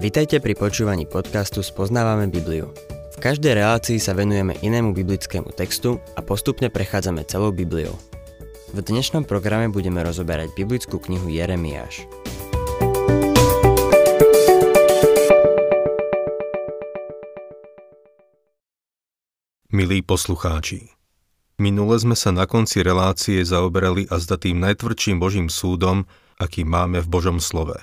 Vitajte pri počúvaní podcastu Spoznávame Bibliu. V každej relácii sa venujeme inému biblickému textu a postupne prechádzame celou Bibliou. V dnešnom programe budeme rozoberať biblickú knihu Jeremiáš. Milí poslucháči, minule sme sa na konci relácie zaoberali azda tým najtvrdším Božím súdom, aký máme v Božom slove,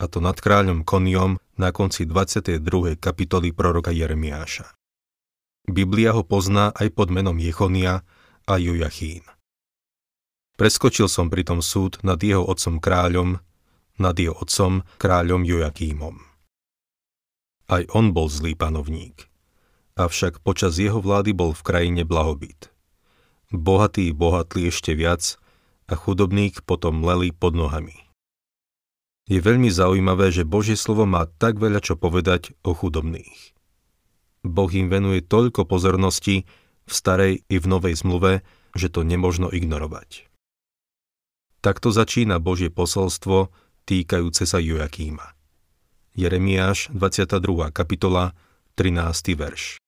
a to nad kráľom Konijom na konci 22. kapitoly proroka Jeremiáša. Biblia ho pozná aj pod menom Jechónia a Jojachín. Preskočil som pritom súd nad jeho otcom kráľom, Jojakímom. Aj on bol zlý panovník, avšak počas jeho vlády bol v krajine blahobyt. Bohatí bohatli ešte viac a chudobník potom lelí pod nohami. Je veľmi zaujímavé, že Božie slovo má tak veľa čo povedať o chudobných. Boh im venuje toľko pozornosti v starej i v novej zmluve, že to nemožno ignorovať. Takto začína Božie posolstvo týkajúce sa Jojakíma. Jeremiáš 22. kapitola 13. verš.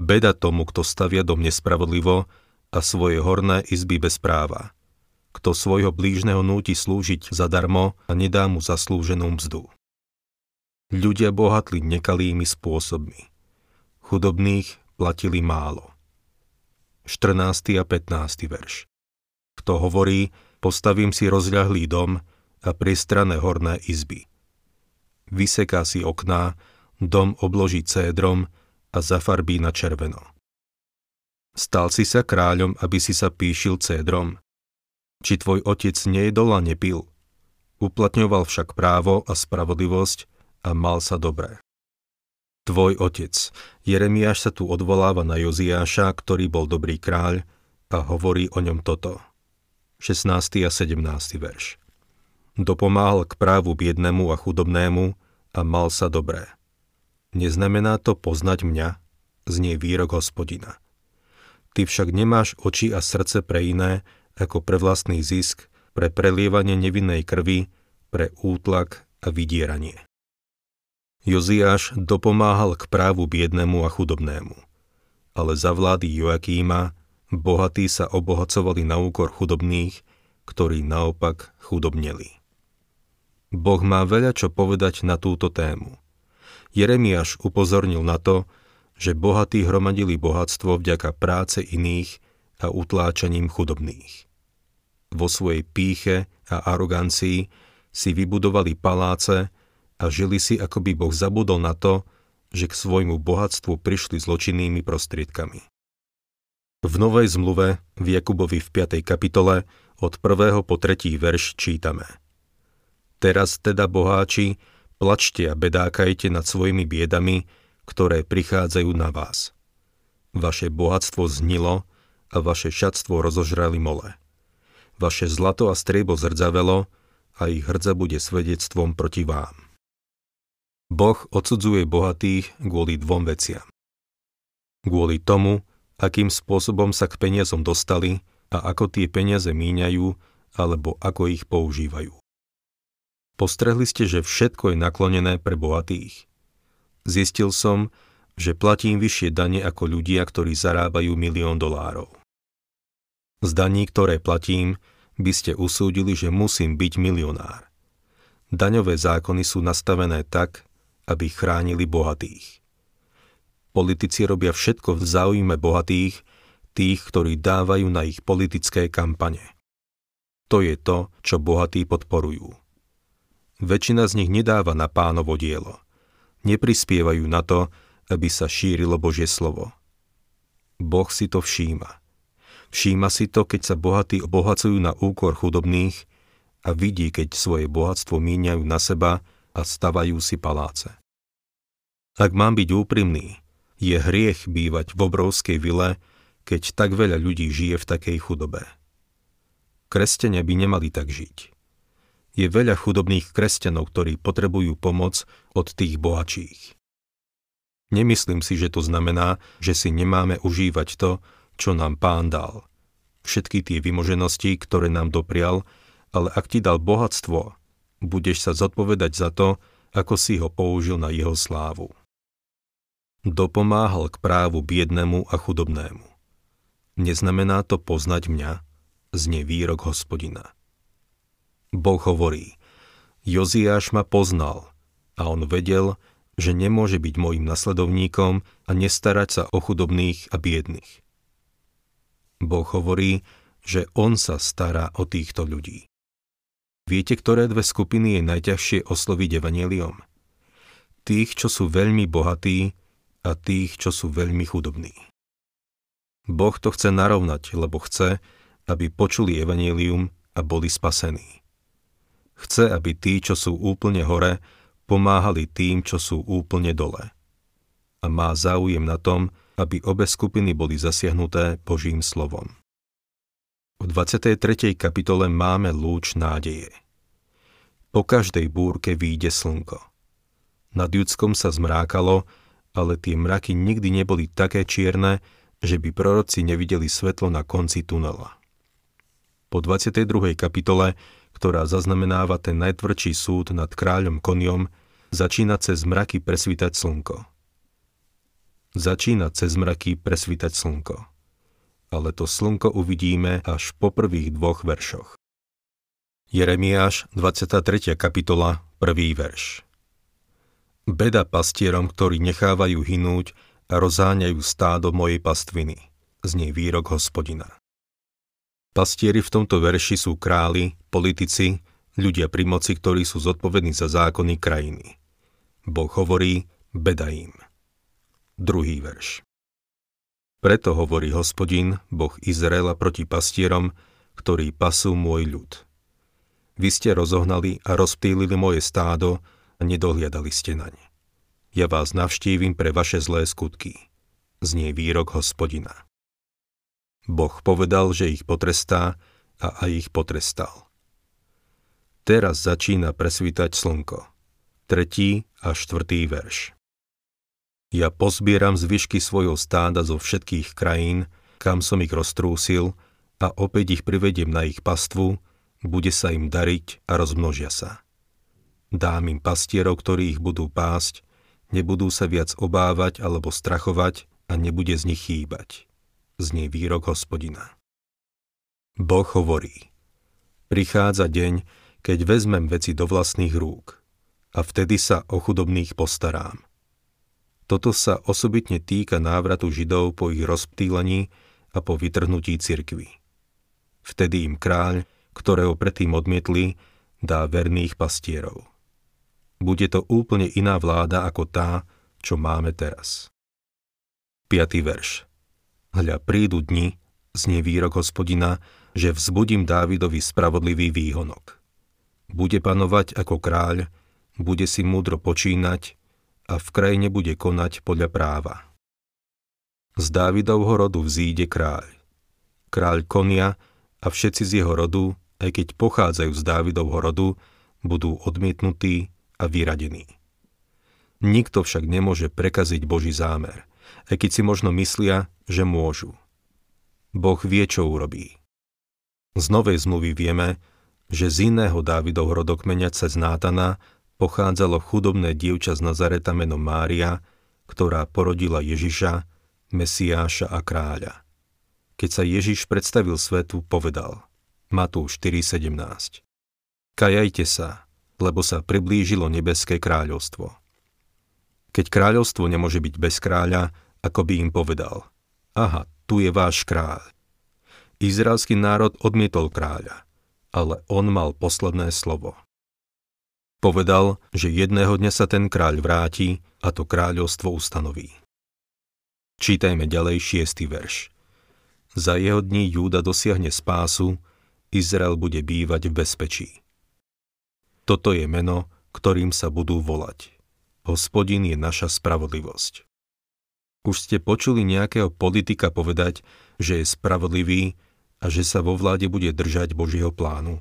Beda tomu, kto stavia dom nespravodlivo a svoje horné izby bez práva, kto svojho blížneho núti slúžiť zadarmo a nedá mu zaslúženú mzdu. Ľudia bohatli nekalými spôsobmi. Chudobných platili málo. 14. a 15. verš. Kto hovorí, postavím si rozľahlý dom a priestranné horné izby. Vyseká si okná, dom obloží cédrom a zafarbí na červeno. Stal si sa kráľom, aby si sa píšil cédrom. Či tvoj otec nejedol a nepil? Uplatňoval však právo a spravodlivosť a mal sa dobré. Tvoj otec. Jeremiáš sa tu odvoláva na Joziáša, ktorý bol dobrý kráľ, a hovorí o ňom toto. 16. a 17. verš. Dopomáhal k právu biednemu a chudobnému a mal sa dobré. Neznamená to poznať mňa? Znie výrok Hospodina. Ty však nemáš oči a srdce pre iné, ako pre vlastný zisk, pre prelievanie nevinnej krvi, pre útlak a vydieranie. Joziáš dopomáhal k právu biednemu a chudobnému, ale za vlády Jojakíma bohatí sa obohacovali na úkor chudobných, ktorí naopak chudobneli. Boh má veľa čo povedať na túto tému. Jeremiáš upozornil na to, že bohatí hromadili bohatstvo vďaka práce iných a utláčaním chudobných. Vo svojej pýche a arogancii si vybudovali paláce a žili si, ako by Boh zabudol na to, že k svojmu bohatstvu prišli zločinnými prostriedkami. V Novej zmluve v Jakubovi v 5. kapitole od 1. po 3. verš čítame: Teraz teda, boháči, plačte a bedákajte nad svojimi biedami, ktoré prichádzajú na vás. Vaše bohatstvo znilo a vaše šatstvo rozožrali mole. Vaše zlato a striebo zrdzavelo a ich hrdza bude svedectvom proti vám. Boh odsudzuje bohatých kvôli dvom veciam. Kvôli tomu, akým spôsobom sa k peniazom dostali a ako tie peniaze míňajú alebo ako ich používajú. Postrehli ste, že všetko je naklonené pre bohatých. Zistil som, že platím vyššie dane ako ľudia, ktorí zarábajú $1,000,000. Z daní, ktoré platím, by ste usúdili, že musím byť milionár. Daňové zákony sú nastavené tak, aby chránili bohatých. Politici robia všetko v záujme bohatých, tých, ktorí dávajú na ich politické kampane. To je to, čo bohatí podporujú. Väčšina z nich nedáva na Pánovo dielo. Neprispievajú na to, aby sa šírilo Božie slovo. Boh si to všíma. Všíma si to, keď sa bohatí obohacujú na úkor chudobných, a vidí, keď svoje bohatstvo míňajú na seba a stavajú si paláce. Ak mám byť úprimný, je hriech bývať v obrovskej vile, keď tak veľa ľudí žije v takej chudobe. Kresťania by nemali tak žiť. Je veľa chudobných kresťanov, ktorí potrebujú pomoc od tých bohatších. Nemyslím si, že to znamená, že si nemáme užívať to, čo nám Pán dal. Všetky tie vymoženosti, ktoré nám doprial, ale ak ti dal bohatstvo, budeš sa zodpovedať za to, ako si ho použil na jeho slávu. Dopomáhal k právu biednemu a chudobnému. Neznamená to poznať mňa, znie výrok Hospodina. Boh hovorí, Joziáš ma poznal a on vedel, že nemôže byť mojim nasledovníkom a nestarať sa o chudobných a biedných. Boh hovorí, že on sa stará o týchto ľudí. Viete, ktoré dve skupiny je najťažšie osloviť evanjeliom? Tých, čo sú veľmi bohatí a tých, čo sú veľmi chudobní. Boh to chce narovnať, lebo chce, aby počuli evanjelium a boli spasení. Chce, aby tí, čo sú úplne hore, pomáhali tým, čo sú úplne dole. A má záujem na tom, aby obe skupiny boli zasiahnuté Božím slovom. V 23. kapitole máme lúč nádeje. Po každej búrke výjde slnko. Nad Judskom sa zmrákalo, ale tie mraky nikdy neboli také čierne, že by proroci nevideli svetlo na konci tunela. Po 22. kapitole, ktorá zaznamenáva ten najtvrdší súd nad kráľom Konijom, začína cez mraky presvítať slnko. Ale to slnko uvidíme až po prvých dvoch veršoch. Jeremiáš, 23. kapitola, 1. verš. Beda pastierom, ktorí nechávajú hynúť a rozháňajú stádo mojej pastviny, znie výrok Hospodina. Pastieri v tomto verši sú králi, politici, ľudia pri moci, ktorí sú zodpovední za zákony krajiny. Boh hovorí, beda im. 2. verš. Preto hovorí Hospodin, Boh Izraela proti pastierom, ktorí pasú môj ľud. Vy ste rozohnali a rozptýlili moje stádo a nedohliadali ste naň. Ja vás navštívim pre vaše zlé skutky. Znie výrok Hospodina. Boh povedal, že ich potrestá a aj ich potrestal. Teraz začína presvítať slnko. 3. a 4. verš. Ja pozbieram zvyšky svojho stáda zo všetkých krajín, kam som ich roztrúsil, a opäť ich privediem na ich pastvu, bude sa im dariť a rozmnožia sa. Dám im pastierov, ktorí ich budú pásť, nebudú sa viac obávať alebo strachovať a nebude z nich chýbať. Znie výrok Hospodina. Boh hovorí, prichádza deň, keď vezmem veci do vlastných rúk a vtedy sa o chudobných postarám. Toto sa osobitne týka návratu Židov po ich rozptýlení a po vytrhnutí cirkvi. Vtedy im kráľ, ktorého predtým odmietli, dá verných pastierov. Bude to úplne iná vláda ako tá, čo máme teraz. 5. verš. Hľa, prídu dni, znie výrok Hospodina, že vzbudím Dávidovi spravodlivý výhonok. Bude panovať ako kráľ, bude si múdro počínať a v krajine bude konať podľa práva. Z Dávidovho rodu vzíde kráľ. Kráľ Konia a všetci z jeho rodu, aj keď pochádzajú z Dávidovho rodu, budú odmietnutí a vyradení. Nikto však nemôže prekaziť Boží zámer, aj keď si možno myslia, že môžu. Boh vie, čo urobí. Z Novej zmluvy vieme, že z iného Dávidovho rodokmeňa cez Nátana pochádzalo chudobné dievča z Nazareta menom Mária, ktorá porodila Ježiša, Mesiáša a kráľa. Keď sa Ježiš predstavil svetu, povedal Matúš 4,17: Kajajte sa, lebo sa priblížilo nebeské kráľovstvo. Keď kráľovstvo nemôže byť bez kráľa, ako by im povedal: Aha, tu je váš kráľ. Izraelský národ odmietol kráľa, ale on mal posledné slovo. Povedal, že jedného dňa sa ten kráľ vráti a to kráľovstvo ustanoví. Čítajme ďalej 6. verš. Za jeho dní Júda dosiahne spásu, Izrael bude bývať v bezpečí. Toto je meno, ktorým sa budú volať. Hospodin je naša spravodlivosť. Už ste počuli nejakého politika povedať, že je spravodlivý a že sa vo vláde bude držať Božieho plánu?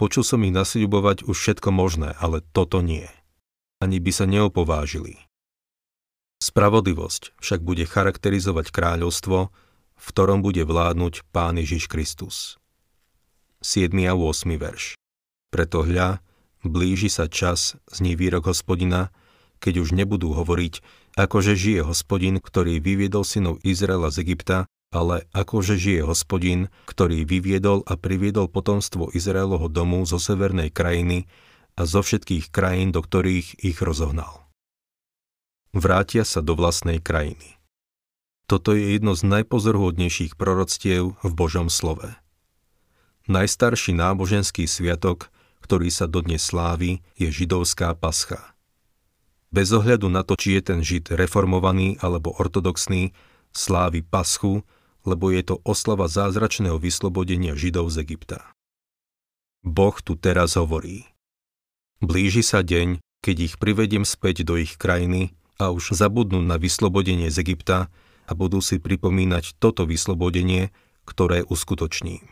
Počul som ich nasľubovať už všetko možné, ale toto nie. Ani by sa neopovážili. Spravodlivosť však bude charakterizovať kráľovstvo, v ktorom bude vládnuť Pán Ježiš Kristus. 7. a 8. verš. Preto hľa, Blíži sa čas, znie výrok Hospodina, keď už nebudú hovoriť, akože žije Hospodin, ktorý vyviedol synov Izraela z Egypta, ale akože žije Hospodin, ktorý vyviedol a priviedol potomstvo Izraelovho domu zo severnej krajiny a zo všetkých krajín, do ktorých ich rozohnal. Vrátia sa do vlastnej krajiny. Toto je jedno z najpozoruhodnejších proroctiev v Božom slove. Najstarší náboženský sviatok, ktorý sa dodnes slávi, je židovská pascha. Bez ohľadu na to, či je ten žid reformovaný alebo ortodoxný, slávi paschu, lebo je to oslava zázračného vyslobodenia židov z Egypta. Boh tu teraz hovorí. Blíži sa deň, keď ich privediem späť do ich krajiny a už zabudnú na vyslobodenie z Egypta a budú si pripomínať toto vyslobodenie, ktoré uskutočním.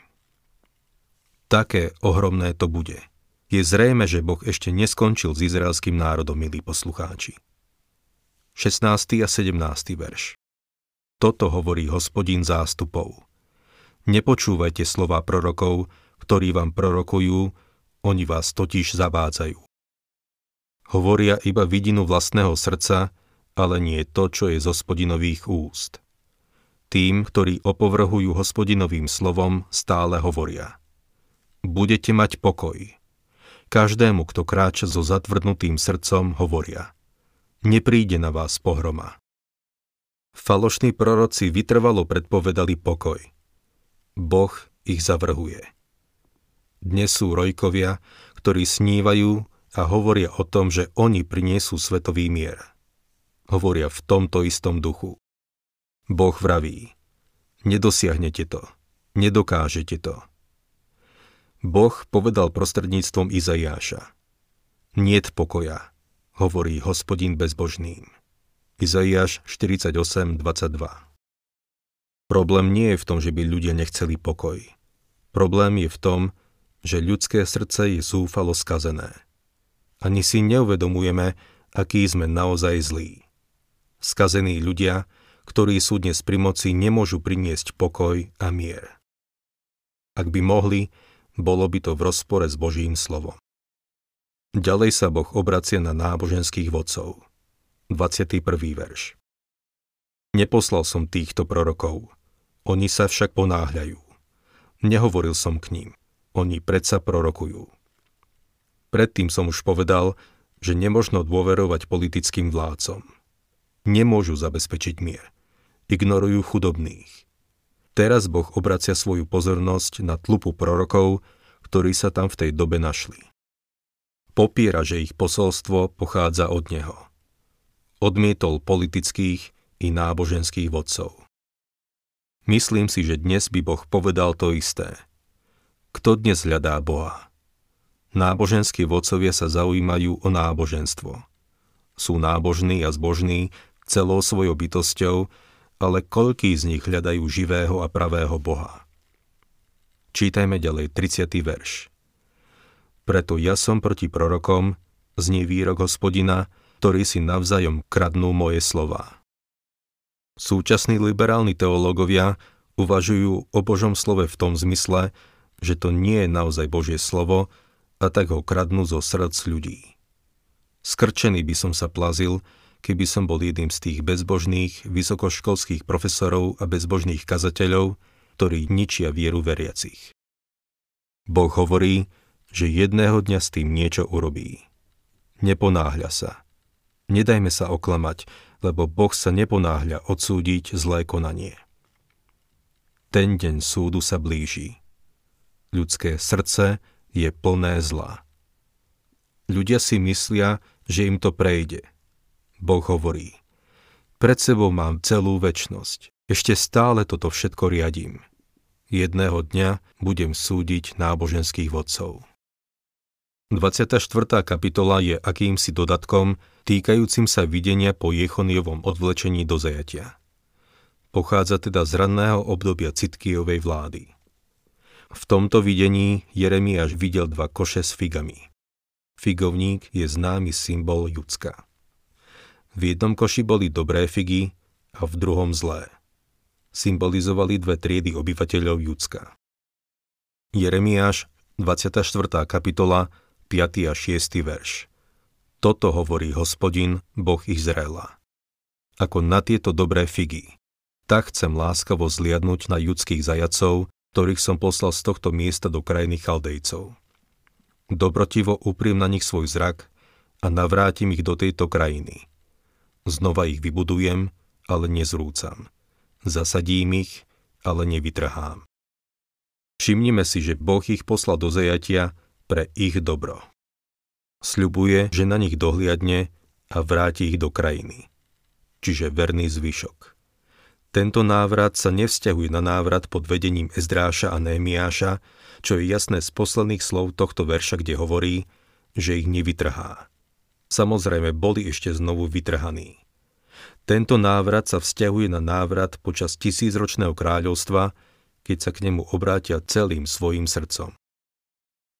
Také ohromné to bude. Je zrejme, že Boh ešte neskončil s izraelským národom, milí poslucháči. 16. a 17. verš. Toto hovorí Hospodin zástupov. Nepočúvajte slová prorokov, ktorí vám prorokujú, oni vás totiž zavádzajú. Hovoria iba vidinu vlastného srdca, ale nie to, čo je z Hospodinových úst. Tým, ktorí opovrhujú Hospodinovým slovom, stále hovoria. Budete mať pokoj. Každému, kto kráča so zatvrdnutým srdcom, hovoria. Nepríde na vás pohroma. Falošní proroci vytrvalo predpovedali pokoj. Boh ich zavrhuje. Dnes sú rojkovia, ktorí snívajú a hovoria o tom, že oni priniesú svetový mier. Hovoria v tomto istom duchu. Boh vraví. Nedosiahnete to. Nedokážete to. Boh povedal prostredníctvom Izaiáša. Niet pokoja, hovorí Hospodin bezbožným. Izaiáš 48:22. Problém nie je v tom, že by ľudia nechceli pokoj. Problém je v tom, že ľudské srdce je zúfalo skazené. Ani si neuvedomujeme, akí sme naozaj zlí. Skazení ľudia, ktorí sú dnes pri moci, nemôžu priniesť pokoj a mier. Ak by mohli, bolo by to v rozpore s Božím slovom. Ďalej sa Boh obracia na náboženských vodcov. 21. verš. Neposlal som týchto prorokov. Oni sa však ponáhľajú. Nehovoril som k ním. Oni predsa prorokujú. Predtým som už povedal, že nemožno dôverovať politickým vládcom. Nemôžu zabezpečiť mier. Ignorujú chudobných. Teraz Boh obracia svoju pozornosť na tlupu prorokov, ktorí sa tam v tej dobe našli. Popiera, že ich posolstvo pochádza od neho. Odmietol politických i náboženských vodcov. Myslím si, že dnes by Boh povedal to isté. Kto dnes hľadá Boha? Náboženskí vodcovia sa zaujímajú o náboženstvo. Sú nábožní a zbožní celou svojou bytosťou, ale koľkí z nich hľadajú živého a pravého Boha. Čítajme ďalej 30. verš. Preto ja som proti prorokom, znie výrok Hospodina, ktorí si navzájom kradnú moje slová. Súčasní liberálni teológovia uvažujú o Božom slove v tom zmysle, že to nie je naozaj Božie slovo a tak ho kradnú zo srdc ľudí. Skrčený by som sa plazil, keby som bol jedným z tých bezbožných vysokoškolských profesorov a bezbožných kazateľov, ktorí ničia vieru veriacich. Boh hovorí, že jedného dňa s tým niečo urobí. Neponáhľa sa. Nedajme sa oklamať, lebo Boh sa neponáhľa odsúdiť zlé konanie. Ten deň súdu sa blíži. Ľudské srdce je plné zla. Ľudia si myslia, že im to prejde. Boh hovorí, pred sebou mám celú večnosť, ešte stále toto všetko riadím. Jedného dňa budem súdiť náboženských vodcov. 24. kapitola je akýmsi dodatkom týkajúcim sa videnia po Jechóniovom odvlečení do zajatia. Pochádza teda z ranného obdobia Cidkijovej vlády. V tomto videní Jeremiáš videl dva koše s figami. Figovník je známy symbol Judska. V jednom koši boli dobré figy a v druhom zlé. Symbolizovali dve triedy obyvateľov Judska. Jeremiáš, 24. kapitola, 5. a 6. verš. Toto hovorí Hospodin, Boh Izraela. Ako na tieto dobré figy, tak chcem láskavo zliadnuť na judských zajacov, ktorých som poslal z tohto miesta do krajiny Chaldejcov. Dobrotivo upriem na nich svoj zrak a navrátim ich do tejto krajiny. Znova ich vybudujem, ale nezrúcam. Zasadím ich, ale nevytrhám. Všimnime si, že Boh ich poslal do zajatia pre ich dobro. Sľubuje, že na nich dohliadne a vráti ich do krajiny. Čiže verný zvyšok. Tento návrat sa nevzťahuje na návrat pod vedením Ezdráša a Némiáša, čo je jasné z posledných slov tohto verša, kde hovorí, že ich nevytrhá. Samozrejme, boli ešte znovu vytrhaní. Tento návrat sa vzťahuje na návrat počas tisícročného kráľovstva, keď sa k nemu obrátia celým svojím srdcom.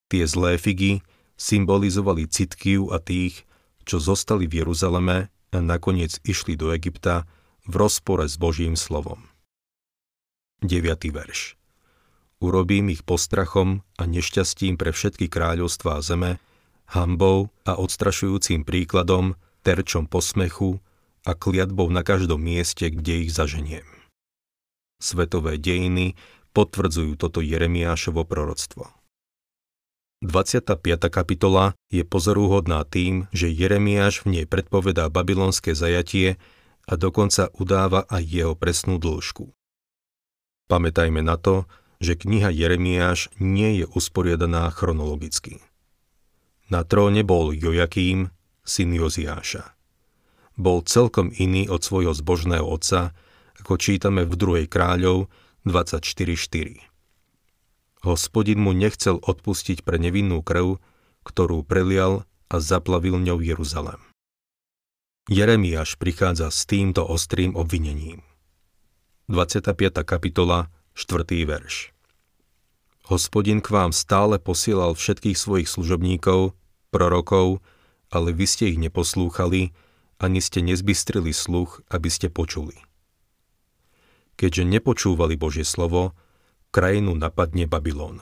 Tie zlé figy symbolizovali Cidkiju a tých, čo zostali v Jeruzaleme a nakoniec išli do Egypta v rozpore s Božím slovom. 9. verš. Urobím ich postrachom a nešťastím pre všetky kráľovstvá zeme, hanbou a odstrašujúcim príkladom, terčom posmechu a kliatbou na každom mieste, kde ich zaženiem. Svetové dejiny potvrdzujú toto Jeremiášovo proroctvo. 25. kapitola je pozoruhodná tým, že Jeremiáš v nej predpovedá babylonské zajatie a dokonca udáva aj jeho presnú dĺžku. Pamätajme na to, že kniha Jeremiáš nie je usporiadaná chronologicky. Na tróne bol Jojakým, syn Joziáša. Bol celkom iný od svojho zbožného otca, ako čítame v 2. kráľov 24.4. Hospodin mu nechcel odpustiť pre nevinnú krv, ktorú prelial a zaplavil ňou Jeruzalem. Jeremiáš prichádza s týmto ostrým obvinením. 25. kapitola, 4. verš. Hospodin k vám stále posielal všetkých svojich služobníkov, prorokov, ale vy ste ich neposlúchali, ani ste nezbystrili sluch, aby ste počuli. Keďže nepočúvali Božie slovo, krajinu napadne Babylon.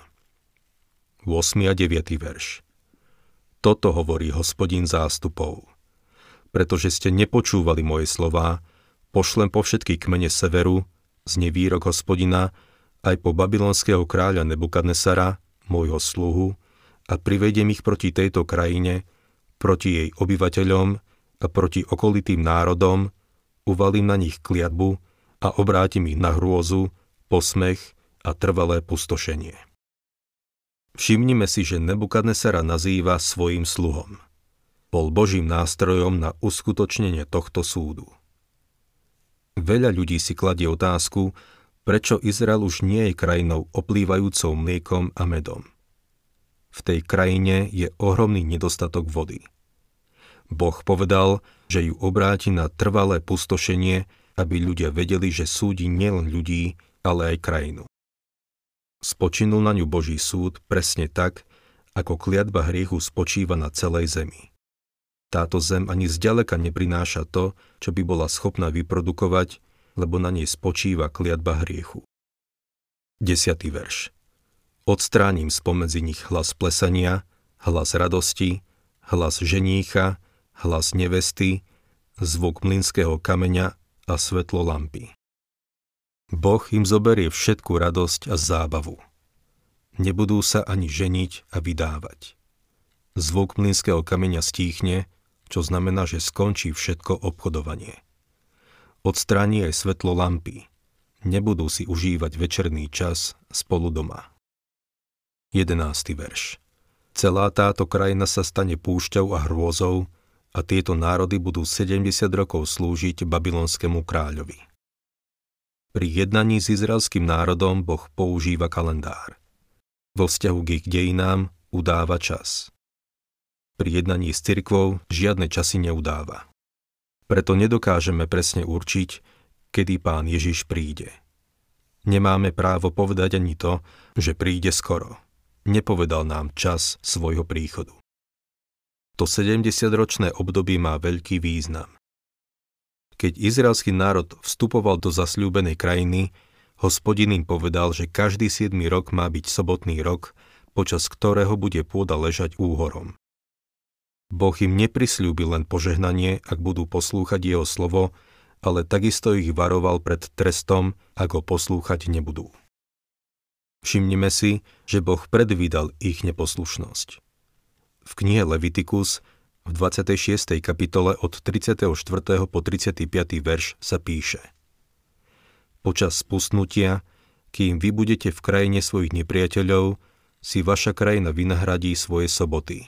8. a 9. verš. Toto hovorí Hospodin zástupov. Pretože ste nepočúvali moje slová, pošlem po všetky kmene severu, znie výrok Hospodina, aj po babylonského kráľa Nebukadnesara, môjho sluhu, a privedem ich proti tejto krajine, proti jej obyvateľom a proti okolitým národom, uvalím na nich kliatbu a obrátim ich na hrôzu, posmech a trvalé pustošenie. Všimnime si, že Nebukadnesara nazýva svojím sluhom. Bol Božím nástrojom na uskutočnenie tohto súdu. Veľa ľudí si kladie otázku, prečo Izrael už nie je krajinou oplývajúcou mliekom a medom. V tej krajine je ohromný nedostatok vody. Boh povedal, že ju obráti na trvalé pustošenie, aby ľudia vedeli, že súdi nielen ľudí, ale aj krajinu. Spočinul na ňu Boží súd presne tak, ako kliatba hriechu spočíva na celej zemi. Táto zem ani zďaleka neprináša to, čo by bola schopná vyprodukovať, lebo na nej spočíva kliatba hriechu. 10. verš. Odstránim spomedzi nich hlas plesania, hlas radosti, hlas ženícha, hlas nevesty, zvuk mlynského kameňa a svetlo lampy. Boh im zoberie všetku radosť a zábavu. Nebudú sa ani ženiť a vydávať. Zvuk mlynského kameňa stíchne, čo znamená, že skončí všetko obchodovanie. Odstráni aj svetlo lampy. Nebudú si užívať večerný čas spolu doma. 11. verš. Celá táto krajina sa stane púšťou a hrôzou a tieto národy budú 70 rokov slúžiť babylonskému kráľovi. Pri jednaní s izraelským národom Boh používa kalendár. Vo vzťahu k ich dejinám udáva čas. Pri jednaní s cirkvou žiadne časy neudáva. Preto nedokážeme presne určiť, kedy Pán Ježiš príde. Nemáme právo povedať ani to, že príde skoro. Nepovedal nám čas svojho príchodu. To 70-ročné obdobie má veľký význam. Keď izraelský národ vstupoval do zasľúbenej krajiny, Hospodin im povedal, že každý 7. rok má byť sobotný rok, počas ktorého bude pôda ležať úhorom. Boh im neprisľúbi len požehnanie, ak budú poslúchať jeho slovo, ale takisto ich varoval pred trestom, ak ho poslúchať nebudú. Všimnime si, že Boh predvídal ich neposlušnosť. V knihe Levitikus v 26. kapitole od 34. po 35. verš sa píše: Počas spustnutia, kým vy budete v krajine svojich nepriateľov, si vaša krajina vynahradí svoje soboty.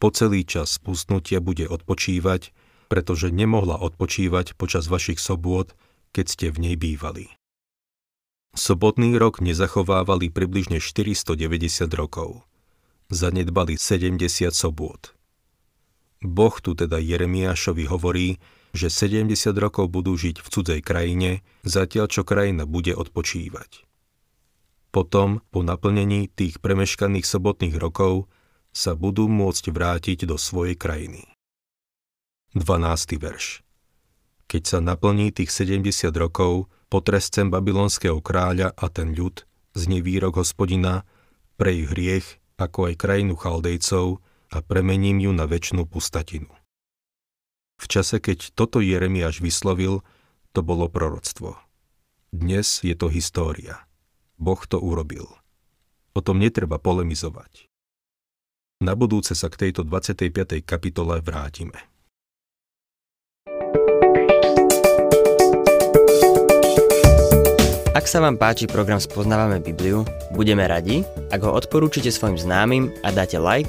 Po celý čas spustnutia bude odpočívať, pretože nemohla odpočívať počas vašich sobôt, keď ste v nej bývali. Sobotný rok nezachovávali približne 490 rokov. Zanedbali 70 sobôt. Boh tu teda Jeremiášovi hovorí, že 70 rokov budú žiť v cudzej krajine, zatiaľ čo krajina bude odpočívať. Potom, po naplnení tých premeškaných sobotných rokov, sa budú môcť vrátiť do svojej krajiny. 12. verš. Keď sa naplní tých 70 rokov, potrescem babylonského kráľa a ten ľud, znie výrok Hospodina, pre ich hriech, ako aj krajinu Chaldejcov, a premením ju na večnú pustatinu. V čase, keď toto Jeremiáš vyslovil, to bolo proroctvo. Dnes je to história. Boh to urobil. O tom netreba polemizovať. Na budúce sa k tejto 25. kapitole vrátime. Ak sa vám páči program Spoznávame Bibliu, budeme radi, ak ho odporúčite svojim známym a dáte like,